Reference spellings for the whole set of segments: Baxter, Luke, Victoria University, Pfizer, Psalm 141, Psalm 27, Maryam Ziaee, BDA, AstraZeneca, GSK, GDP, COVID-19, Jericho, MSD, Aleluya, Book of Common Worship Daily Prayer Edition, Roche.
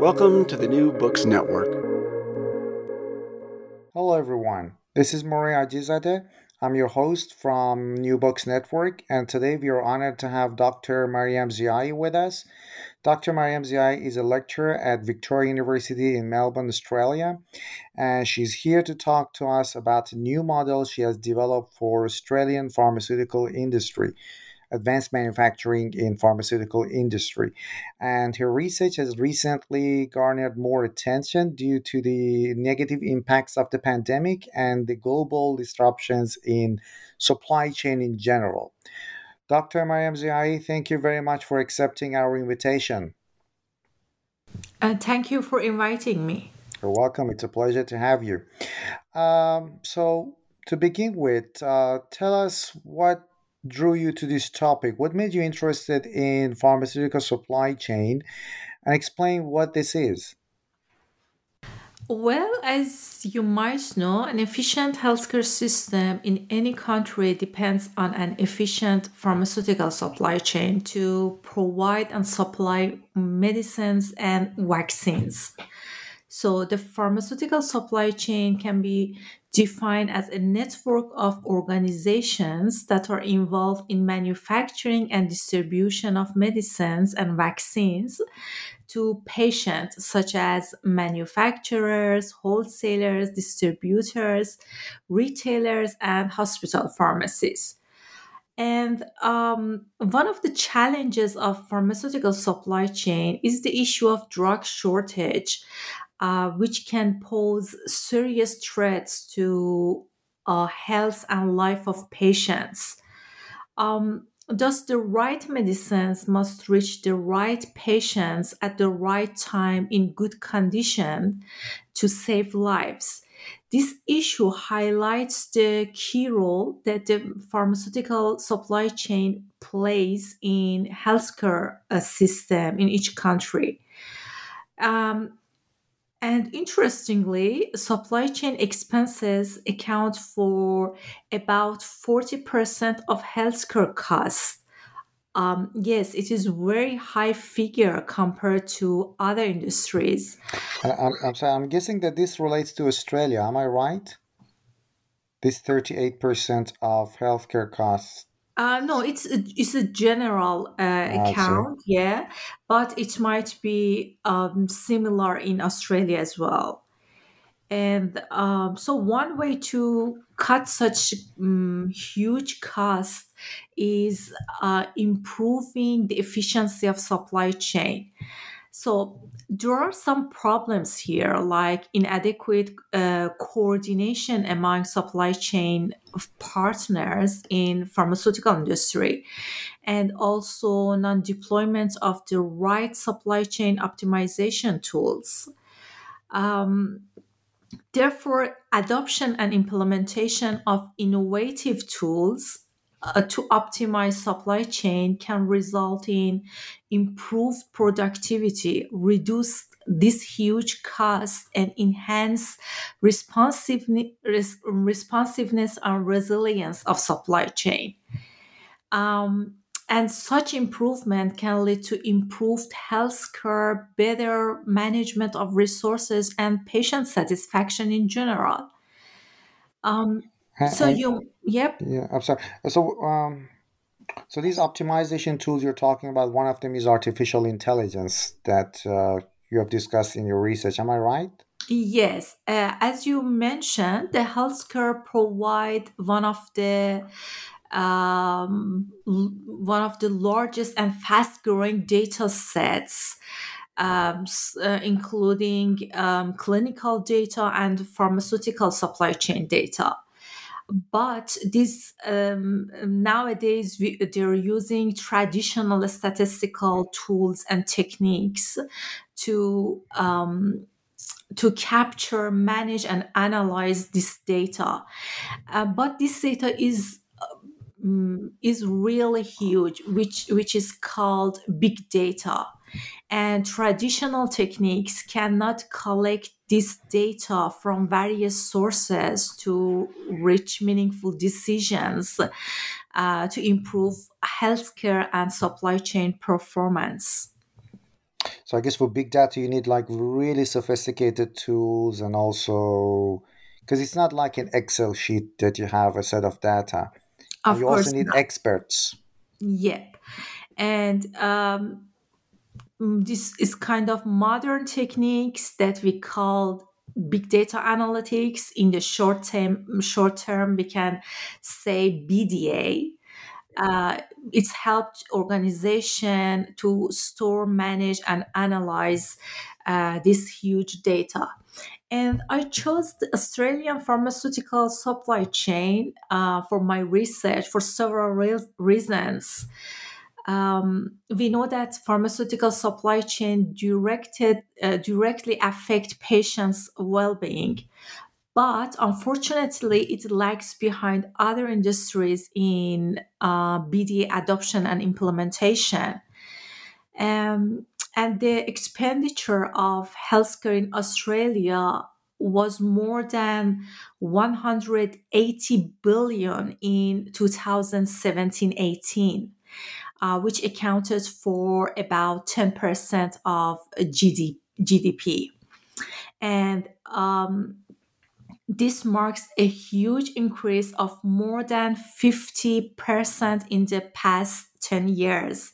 Welcome to the New Books Network. Hello everyone, this is Maryam Ziaee. I'm your host from New Books Network, and today we are honored to have Dr. Maryam Ziaee with us. Dr. Maryam Ziaee is a lecturer at Victoria University in Melbourne, Australia, and she's here to talk to us about a new model she has developed for Australian pharmaceutical industry. Advanced manufacturing in pharmaceutical industry. And her research has recently garnered more attention due to the negative impacts of the pandemic and the global disruptions in supply chain in general. Dr. Maryam Ziaee, thank you very much for accepting our invitation. And thank you for inviting me. You're welcome. It's a pleasure to have you. To begin with, tell us what drew you to this topic. What made you interested in pharmaceutical supply chain, and explain what this is? Well, as you might know, an efficient healthcare system in any country depends on an efficient pharmaceutical supply chain to provide and supply medicines and vaccines. So the pharmaceutical supply chain can be defined as a network of organizations that are involved in manufacturing and distribution of medicines and vaccines to patients, such as manufacturers, wholesalers, distributors, retailers, and hospital pharmacies. And one of the challenges of pharmaceutical supply chain is the issue of drug shortage, which can pose serious threats to health and life of patients. Thus, the right medicines must reach the right patients at the right time in good condition to save lives. This issue highlights the key role that the pharmaceutical supply chain plays in healthcare system in each country. And interestingly, supply chain expenses account for about 40% of healthcare costs. Yes, it is a very high figure compared to other industries. I'm sorry, I'm guessing that this relates to Australia. Am I right? This 38% of healthcare costs. No, it's a general account, yeah, but it might be similar in Australia as well. And so one way to cut such huge costs is improving the efficiency of supply chain. So there are some problems here, like inadequate coordination among supply chain partners in pharmaceutical industry, and also non-deployment of the right supply chain optimization tools. Therefore, adoption and implementation of innovative tools to optimize supply chain can result in improved productivity, reduce this huge cost, and enhance responsiveness and resilience of supply chain. And such improvement can lead to improved healthcare, better management of resources, and patient satisfaction in general. So these optimization tools you're talking about, one of them is artificial intelligence that you have discussed in your research. Am I right? Yes. As you mentioned, the healthcare provide one of the largest and fast-growing data sets, including clinical data and pharmaceutical supply chain data. But this nowadays they're using traditional statistical tools and techniques to capture, manage, and analyze this data. But this data is really huge, which is called big data. And traditional techniques cannot collect this data from various sources to reach meaningful decisions to improve healthcare and supply chain performance. So I guess for big data, you need like really sophisticated tools, and also because it's not like an Excel sheet that you have a set of data. Of you course also need not. Experts. Yep. And this is kind of modern techniques that we call big data analytics. In the short term, we can say BDA. It's helped organization to store, manage, and analyze this huge data. And I chose the Australian pharmaceutical supply chain for my research for several reasons. We know that pharmaceutical supply chain directly affect patients' well-being, but unfortunately, it lags behind other industries in BDA adoption and implementation. And the expenditure of healthcare in Australia was more than $180 billion in 2017-18, which accounted for about 10% of GDP. And this marks a huge increase of more than 50% in the past 10 years.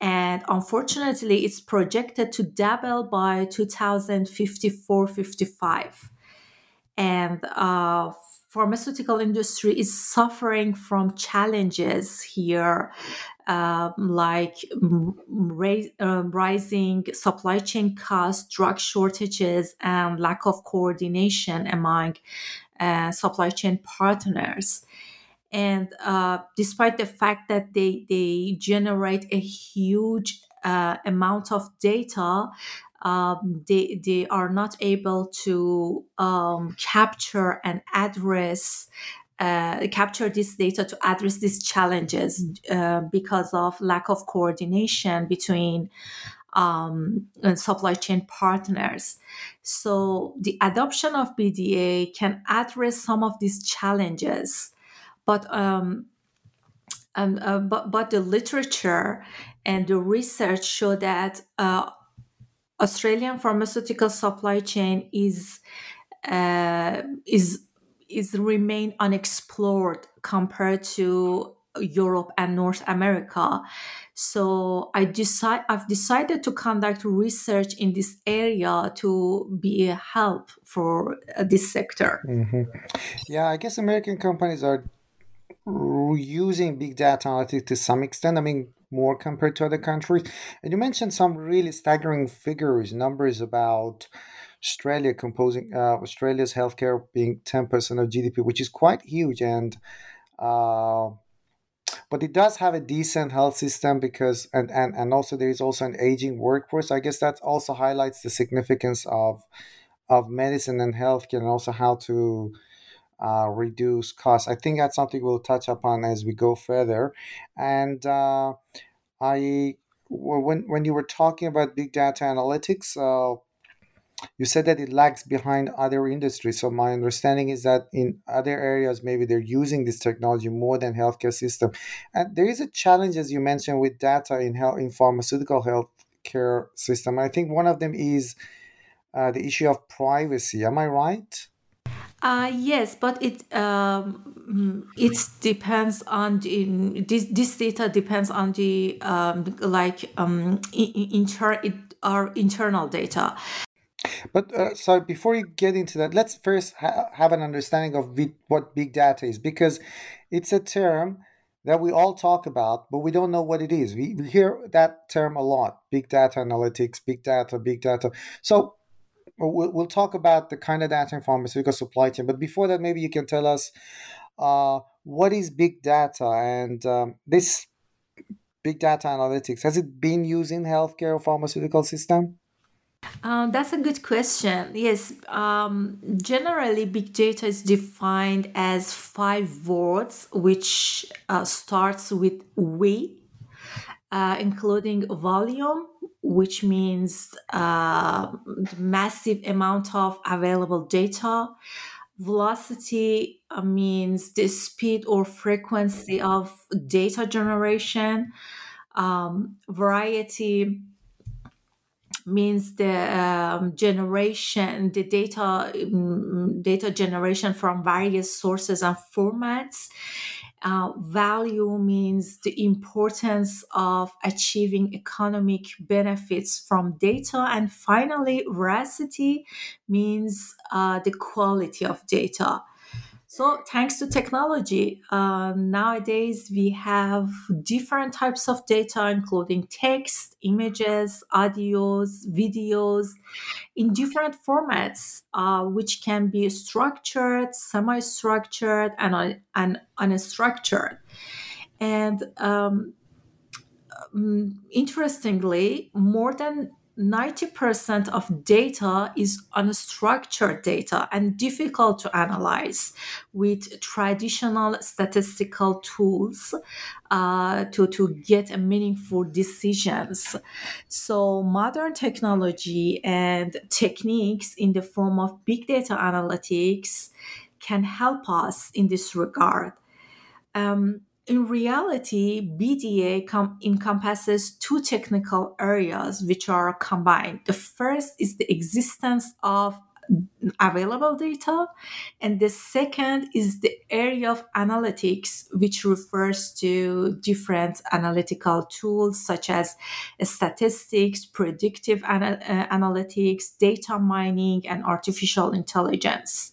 And unfortunately, it's projected to double by 2054-55. And pharmaceutical industry is suffering from challenges here, like rising supply chain costs, drug shortages, and lack of coordination among supply chain partners. And despite the fact that they generate a huge amount of data, they are not able to capture and address capture this data to address these challenges because of lack of coordination between supply chain partners. So the adoption of BDA can address some of these challenges. But the literature and the research show that Australian pharmaceutical supply chain is remain unexplored compared to Europe and North America. So I've decided to conduct research in this area to be a help for this sector. Mm-hmm. Yeah, I guess American companies are using big data analytics to some extent. I mean, more compared to other countries. And you mentioned some really staggering numbers about Australia composing Australia's healthcare being 10% of GDP, which is quite huge. And but it does have a decent health system because, and also there is also an aging workforce. I guess that also highlights the significance of medicine and healthcare, and also how to reduce costs. I think that's something we'll touch upon as we go further. And when you were talking about big data analytics, you said that it lags behind other industries. So my understanding is that in other areas, maybe they're using this technology more than healthcare system. And there is a challenge, as you mentioned, with data in pharmaceutical healthcare system. I think one of them is the issue of privacy. Am I right? Yes, but it depends on this data depends on the our internal data. But so before you get into that, let's first have an understanding of what big data is, because it's a term that we all talk about, but we don't know what it is. We hear that term a lot, big data analytics, big data. So we'll talk about the kind of data in pharmaceutical supply chain. But before that, maybe you can tell us what is big data? And this big data analytics, has it been used in healthcare or pharmaceutical system? That's a good question. Yes. Generally, big data is defined as 5 words, which starts with "we," including volume, which means massive amount of available data. Velocity means the speed or frequency of data generation. Variety means the generation, the data generation from various sources and formats. Value means the importance of achieving economic benefits from data. And finally, veracity means the quality of data. So thanks to technology, nowadays we have different types of data, including text, images, audios, videos, in different formats, which can be structured, semi-structured, and unstructured. And interestingly, more than 90% of data is unstructured data and difficult to analyze with traditional statistical tools to get a meaningful decisions. So modern technology and techniques in the form of big data analytics can help us in this regard. In reality, BDA encompasses 2 technical areas which are combined. The first is the existence of available data, and the second is the area of analytics, which refers to different analytical tools such as statistics, predictive analytics, data mining, and artificial intelligence.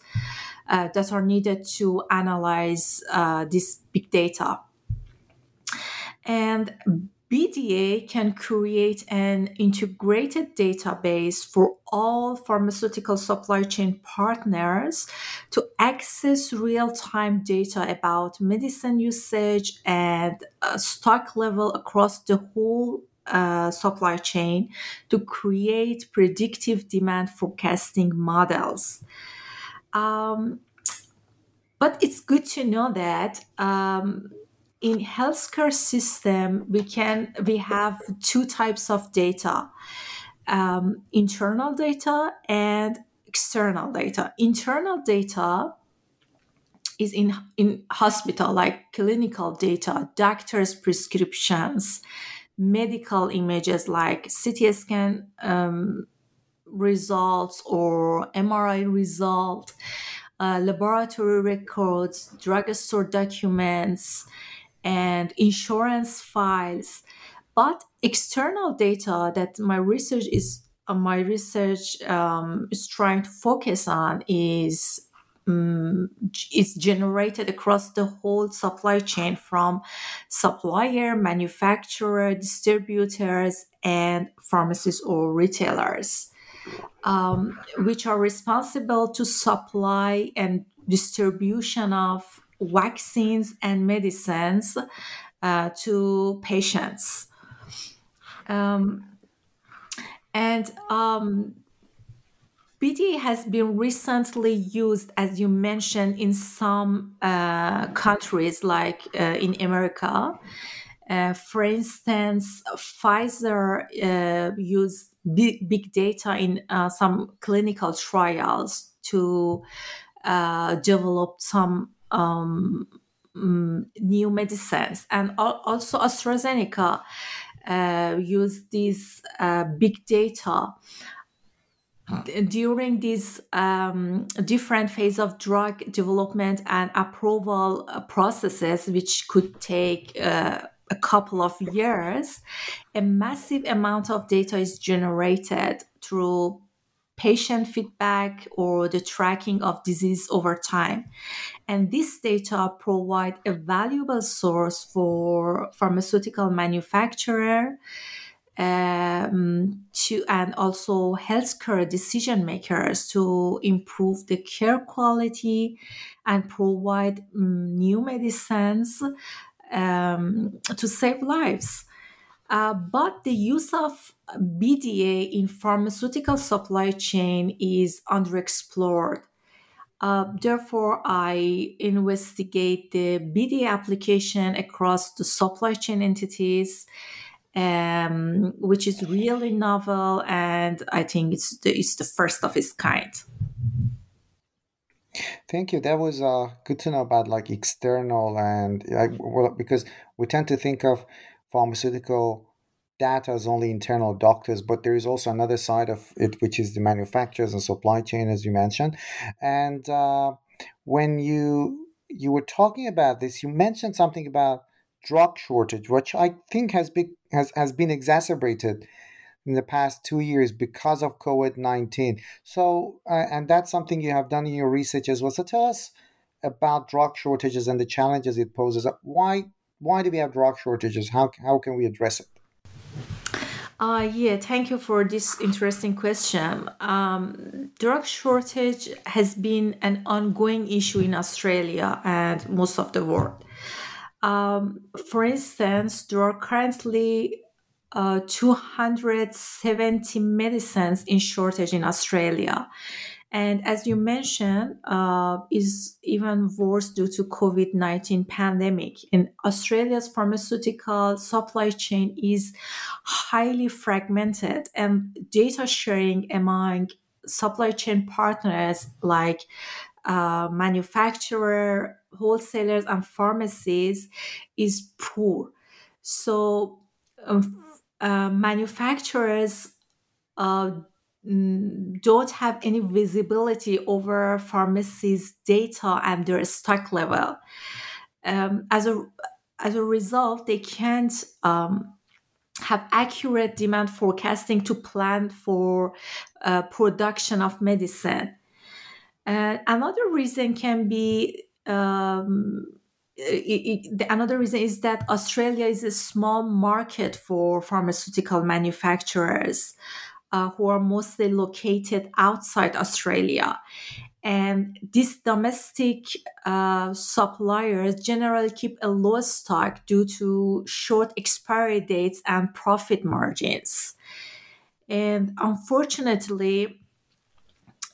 That are needed to analyze this big data. And BDA can create an integrated database for all pharmaceutical supply chain partners to access real-time data about medicine usage and stock level across the whole supply chain to create predictive demand forecasting models. But it's good to know that in healthcare system, we have 2 types of data, internal data and external data. Internal data is in hospital, like clinical data, doctors' prescriptions, medical images like CT scan results or MRI result, laboratory records, drugstore documents, and insurance files. But external data that my research is trying to focus on is generated across the whole supply chain, from supplier, manufacturer, distributors, and pharmacies or retailers. Which are responsible to supply and distribution of vaccines and medicines to patients. BDA has been recently used, as you mentioned, in some countries, like in America. For instance, Pfizer used big data in some clinical trials to develop some new medicines. And also AstraZeneca used this big data during this different phase of drug development and approval processes, which could take a couple of years, a massive amount of data is generated through patient feedback or the tracking of disease over time. And this data provide a valuable source for pharmaceutical manufacturer and also healthcare decision makers to improve the care quality and provide new medicines to save lives. But the use of BDA in pharmaceutical supply chain is underexplored. Therefore, I investigate the BDA application across the supply chain entities, which is really novel, and I think it's the first of its kind. Thank you. That was good to know about like external and well, because we tend to think of pharmaceutical data is only internal doctors, but there is also another side of it, which is the manufacturers and supply chain, as you mentioned. And when you were talking about this, you mentioned something about drug shortage, which I think has been exacerbated in the past 2 years because of COVID-19. So, and that's something you have done in your research as well. So tell us about drug shortages and the challenges it poses. Why do we have drug shortages? How can we address it? Yeah, thank you for this interesting question. Drug shortage has been an ongoing issue in Australia and most of the world. For instance, there are currently 270 medicines in shortage in Australia. And as you mentioned, is even worse due to COVID-19 pandemic. And Australia's pharmaceutical supply chain is highly fragmented, and data sharing among supply chain partners like manufacturer, wholesalers, and pharmacies is poor. So manufacturers don't have any visibility over pharmacies' data and their stock level. As a result, they can't have accurate demand forecasting to plan for production of medicine. Another reason can be another reason is that Australia is a small market for pharmaceutical manufacturers, who are mostly located outside Australia. And these domestic suppliers generally keep a low stock due to short expiry dates and profit margins. And unfortunately,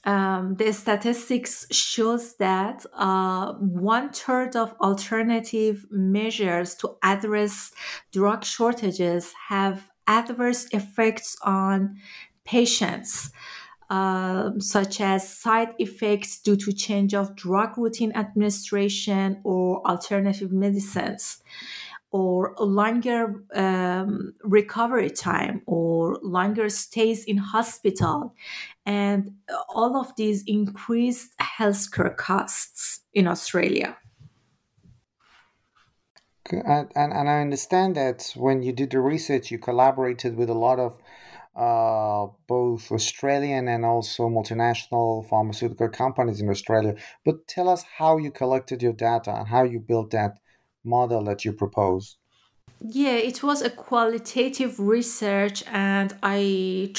the statistics shows that 1/3 of alternative measures to address drug shortages have adverse effects on patients, such as side effects due to change of drug routine administration or alternative medicines, or longer recovery time, or longer stays in hospital. And all of these increased healthcare costs in Australia. And I understand that when you did the research, you collaborated with a lot of both Australian and also multinational pharmaceutical companies in Australia. But tell us how you collected your data and how you built that model that you proposed. Yeah, it was a qualitative research, and I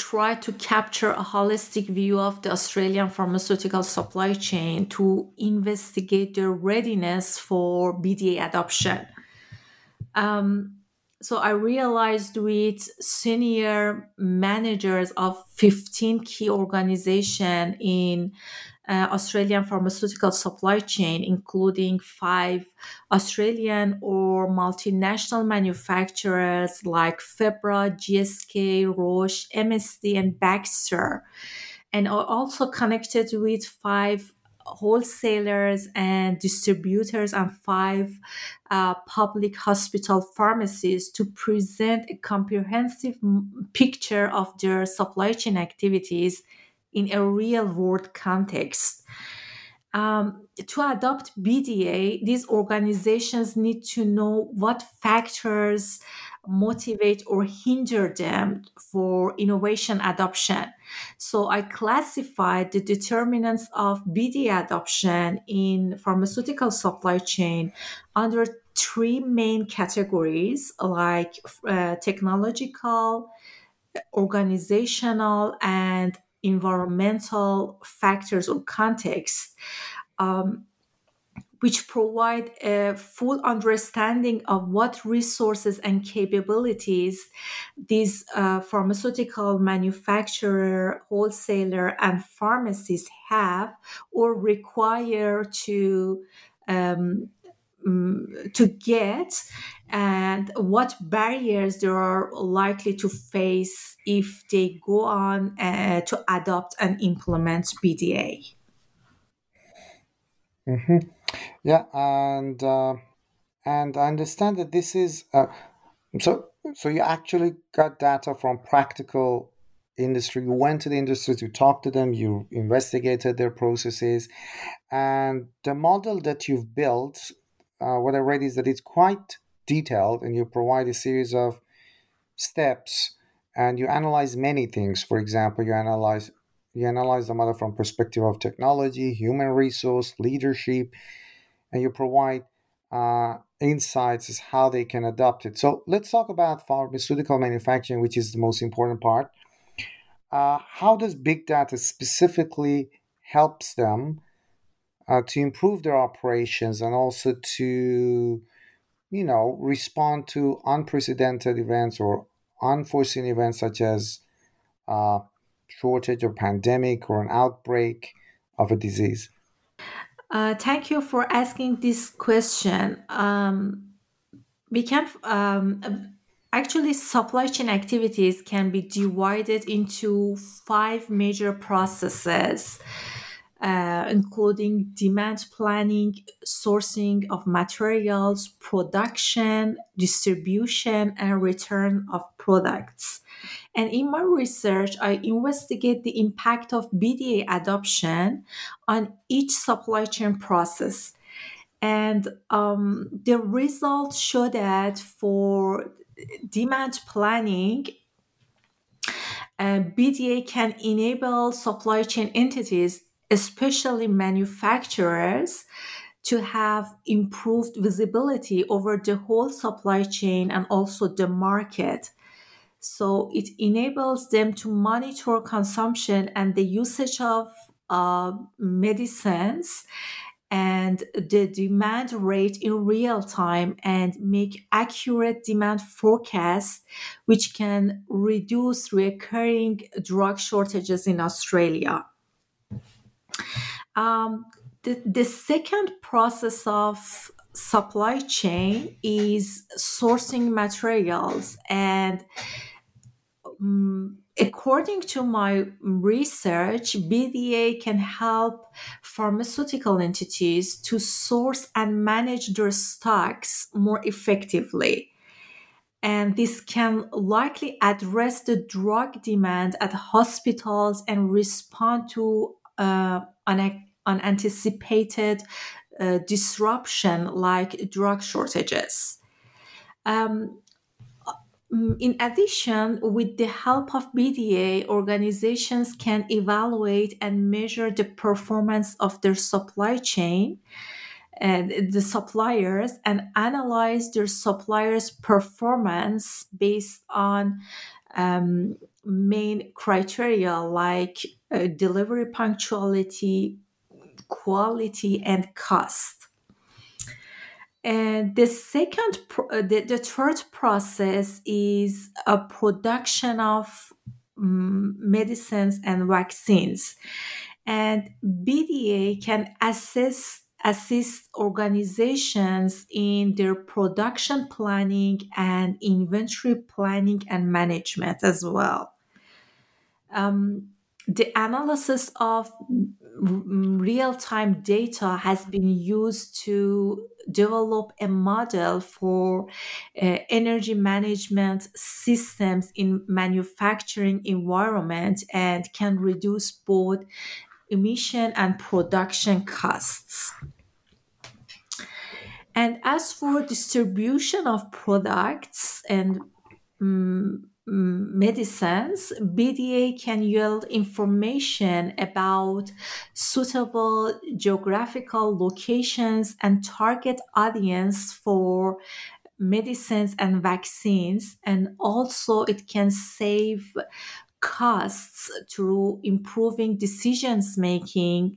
tried to capture a holistic view of the Australian pharmaceutical supply chain to investigate their readiness for BDA adoption. So I realized with senior managers of 15 key organizations in Australian pharmaceutical supply chain, including 5 Australian or multinational manufacturers like Febra, GSK, Roche, MSD, and Baxter. And I also connected with 5 wholesalers and distributors and 5 public hospital pharmacies to present a comprehensive picture of their supply chain activities in a real-world context. To adopt BDA, these organizations need to know what factors motivate or hinder them for innovation adoption. So I classified the determinants of BDA adoption in pharmaceutical supply chain under three main categories, like technological, organizational, and environmental factors or context, which provide a full understanding of what resources and capabilities these pharmaceutical manufacturer, wholesaler, and pharmacies have or require to get, and what barriers they are likely to face if they go on to adopt and implement BDA. Mm-hmm. Yeah, and I understand that this is so you actually got data from practical industry. You went to the industry to talk to them. You investigated their processes, and the model that you've built. What I read is that it's quite detailed, and you provide a series of steps, and you analyze many things. For example, you analyze the model from perspective of technology, human resource, leadership, and you provide insights as how they can adopt it. So let's talk about pharmaceutical manufacturing, which is the most important part. How does big data specifically helps them to improve their operations and also to, respond to unprecedented events or unforeseen events such as shortage or pandemic or an outbreak of a disease? Thank you for asking this question. We can actually, supply chain activities can be divided into five major processes. Including demand planning, sourcing of materials, production, distribution, and return of products. And in my research, I investigate the impact of BDA adoption on each supply chain process. And the results show that for demand planning, BDA can enable supply chain entities, especially manufacturers, to have improved visibility over the whole supply chain and also the market. So it enables them to monitor consumption and the usage of medicines and the demand rate in real time and make accurate demand forecasts, which can reduce recurring drug shortages in Australia. The second process of supply chain is sourcing materials. And according to my research, BDA can help pharmaceutical entities to source and manage their stocks more effectively. And this can likely address the drug demand at hospitals and respond to unanticipated disruption like drug shortages. In addition, with the help of BDA, organizations can evaluate and measure the performance of their supply chain and the suppliers and analyze their suppliers' performance based on main criteria like delivery punctuality, quality, and cost. And the third process is a production of medicines and vaccines. And BDA can assist organizations in their production planning and inventory planning and management as well. The analysis of real-time data has been used to develop a model for energy management systems in manufacturing environment and can reduce both emission and production costs. And as for distribution of products and medicines, BDA can yield information about suitable geographical locations and target audience for medicines and vaccines, and also it can save costs through improving decisions making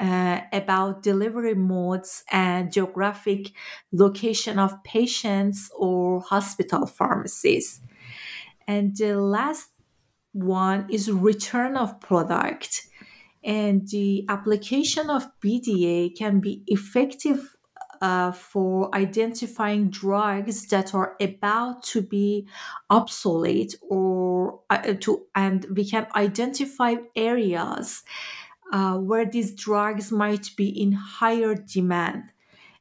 about delivery modes and geographic location of patients or hospital pharmacies. And the last one is return of product. And the application of BDA can be effective for identifying drugs that are about to be obsolete, or and we can identify areas where these drugs might be in higher demand.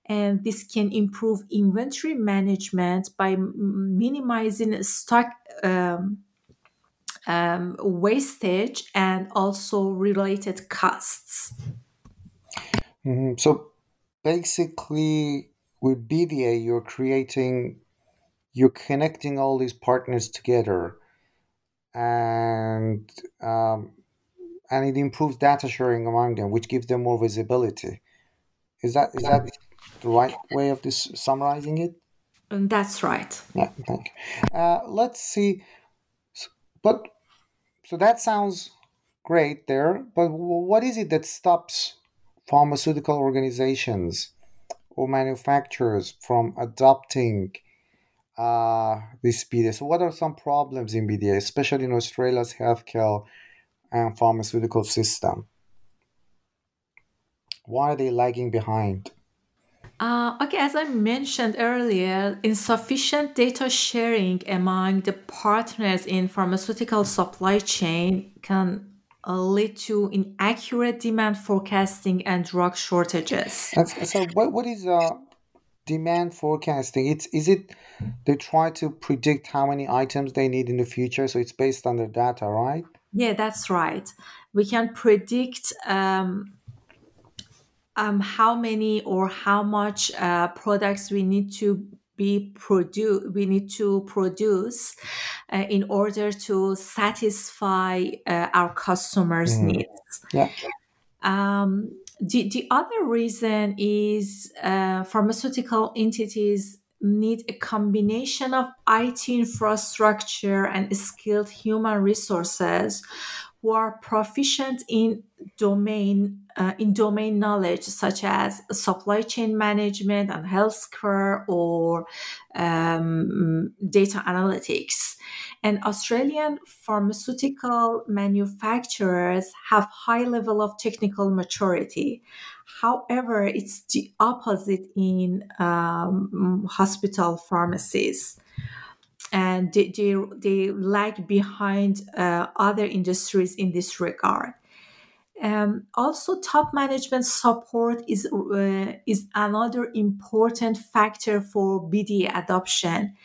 And this can improve inventory management by minimizing stock wastage and also related costs. Mm-hmm. So basically, with BDA, you're connecting all these partners together, and it improves data sharing among them, which gives them more visibility. Is that the right way of this summarizing it? That's right. Yeah, thank you. Let's see. So that sounds great there, but what is it that stops pharmaceutical organizations or manufacturers from adopting this BDA? So what are some problems in BDA, especially in Australia's healthcare and pharmaceutical system? Why are they lagging behind? Okay, as I mentioned earlier, insufficient data sharing among the partners in pharmaceutical supply chain can lead to inaccurate demand forecasting and drug shortages. So what is demand forecasting? Is it they try to predict how many items they need in the future, so it's based on their data, right? Yeah, that's right. We can predict how many or how much products we need to produce in order to satisfy our customers' needs. Yeah. The other reason is pharmaceutical entities need a combination of IT infrastructure and skilled human resources who are proficient in domain knowledge, such as supply chain management and healthcare or data analytics. And Australian pharmaceutical manufacturers have high level of technical maturity. However, it's the opposite in hospital pharmacies. And they lag behind other industries in this regard. Also, top management support is another important factor for BDA adoption.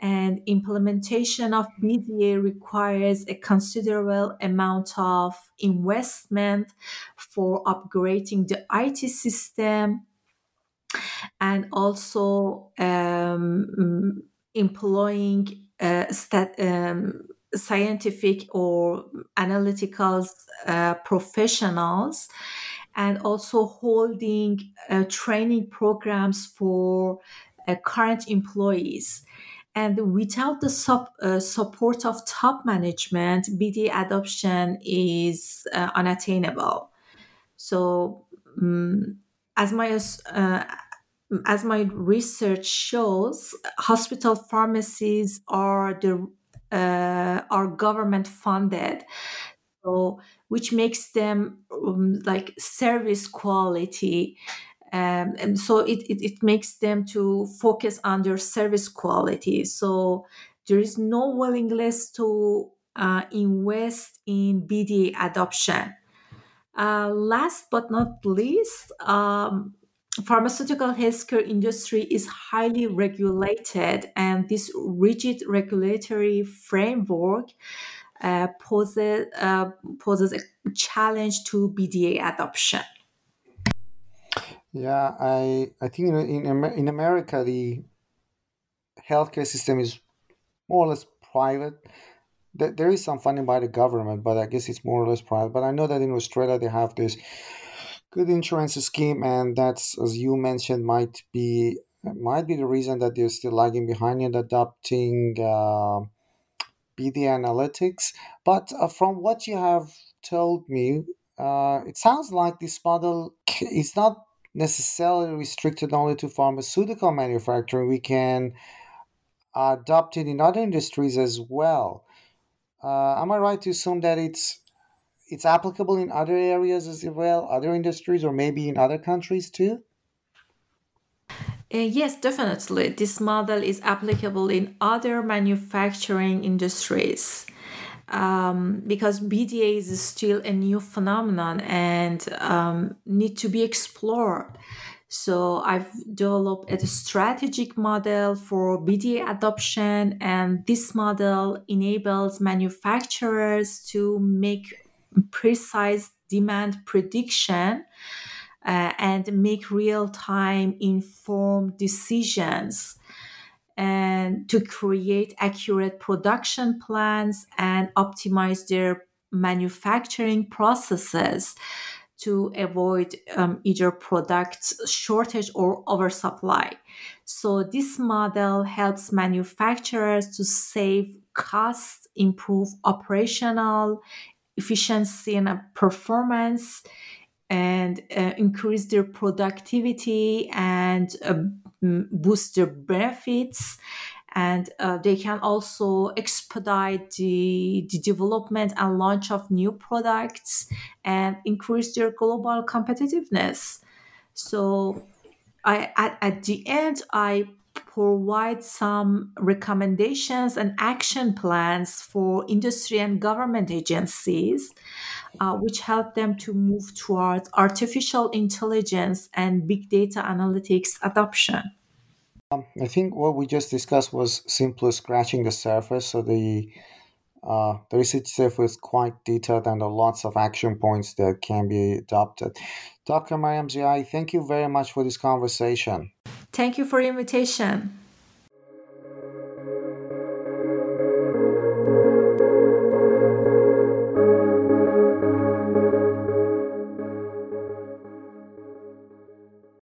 And implementation of BDA requires a considerable amount of investment for upgrading the IT system and also employing scientific or analytical professionals, and also holding training programs for current employees. And without the support of top management, BDA adoption is unattainable. So as my research shows, hospital pharmacies are government funded, so which makes them like service quality, and so it makes them to focus on their service quality. So there is no willingness to invest in BDA adoption. Last but not least, pharmaceutical healthcare industry is highly regulated, and this rigid regulatory framework poses a challenge to BDA adoption? Yeah, I think in America, the healthcare system is more or less private. There is some funding by the government, but I guess it's more or less private. But I know that in Australia, they have this good insurance scheme, and that's, as you mentioned, might be the reason that they're still lagging behind in adopting BDA analytics. But from what you have told me, it sounds like this model is not necessarily restricted only to pharmaceutical manufacturing. We can adopt it in other industries as well. Am I right to assume that it's applicable in other areas as well, other industries, or maybe in other countries too? Yes, definitely. This model is applicable in other manufacturing industries because BDA is still a new phenomenon and need to be explored. So I've developed a strategic model for BDA adoption, and this model enables manufacturers to make precise demand prediction and make real-time informed decisions and to create accurate production plans and optimize their manufacturing processes to avoid either product shortage or oversupply. So this model helps manufacturers to save costs, improve operational efficiency and performance, and increase their productivity and boost their benefits. And they can also expedite the development and launch of new products and increase their global competitiveness. So at the end, I provide some recommendations and action plans for industry and government agencies, which help them to move towards artificial intelligence and big data analytics adoption. I think what we just discussed was simply scratching the surface. So the research itself was quite detailed, and there are lots of action points that can be adopted. Dr. Maryam Ziaee, thank you very much for this conversation. Thank you for your invitation.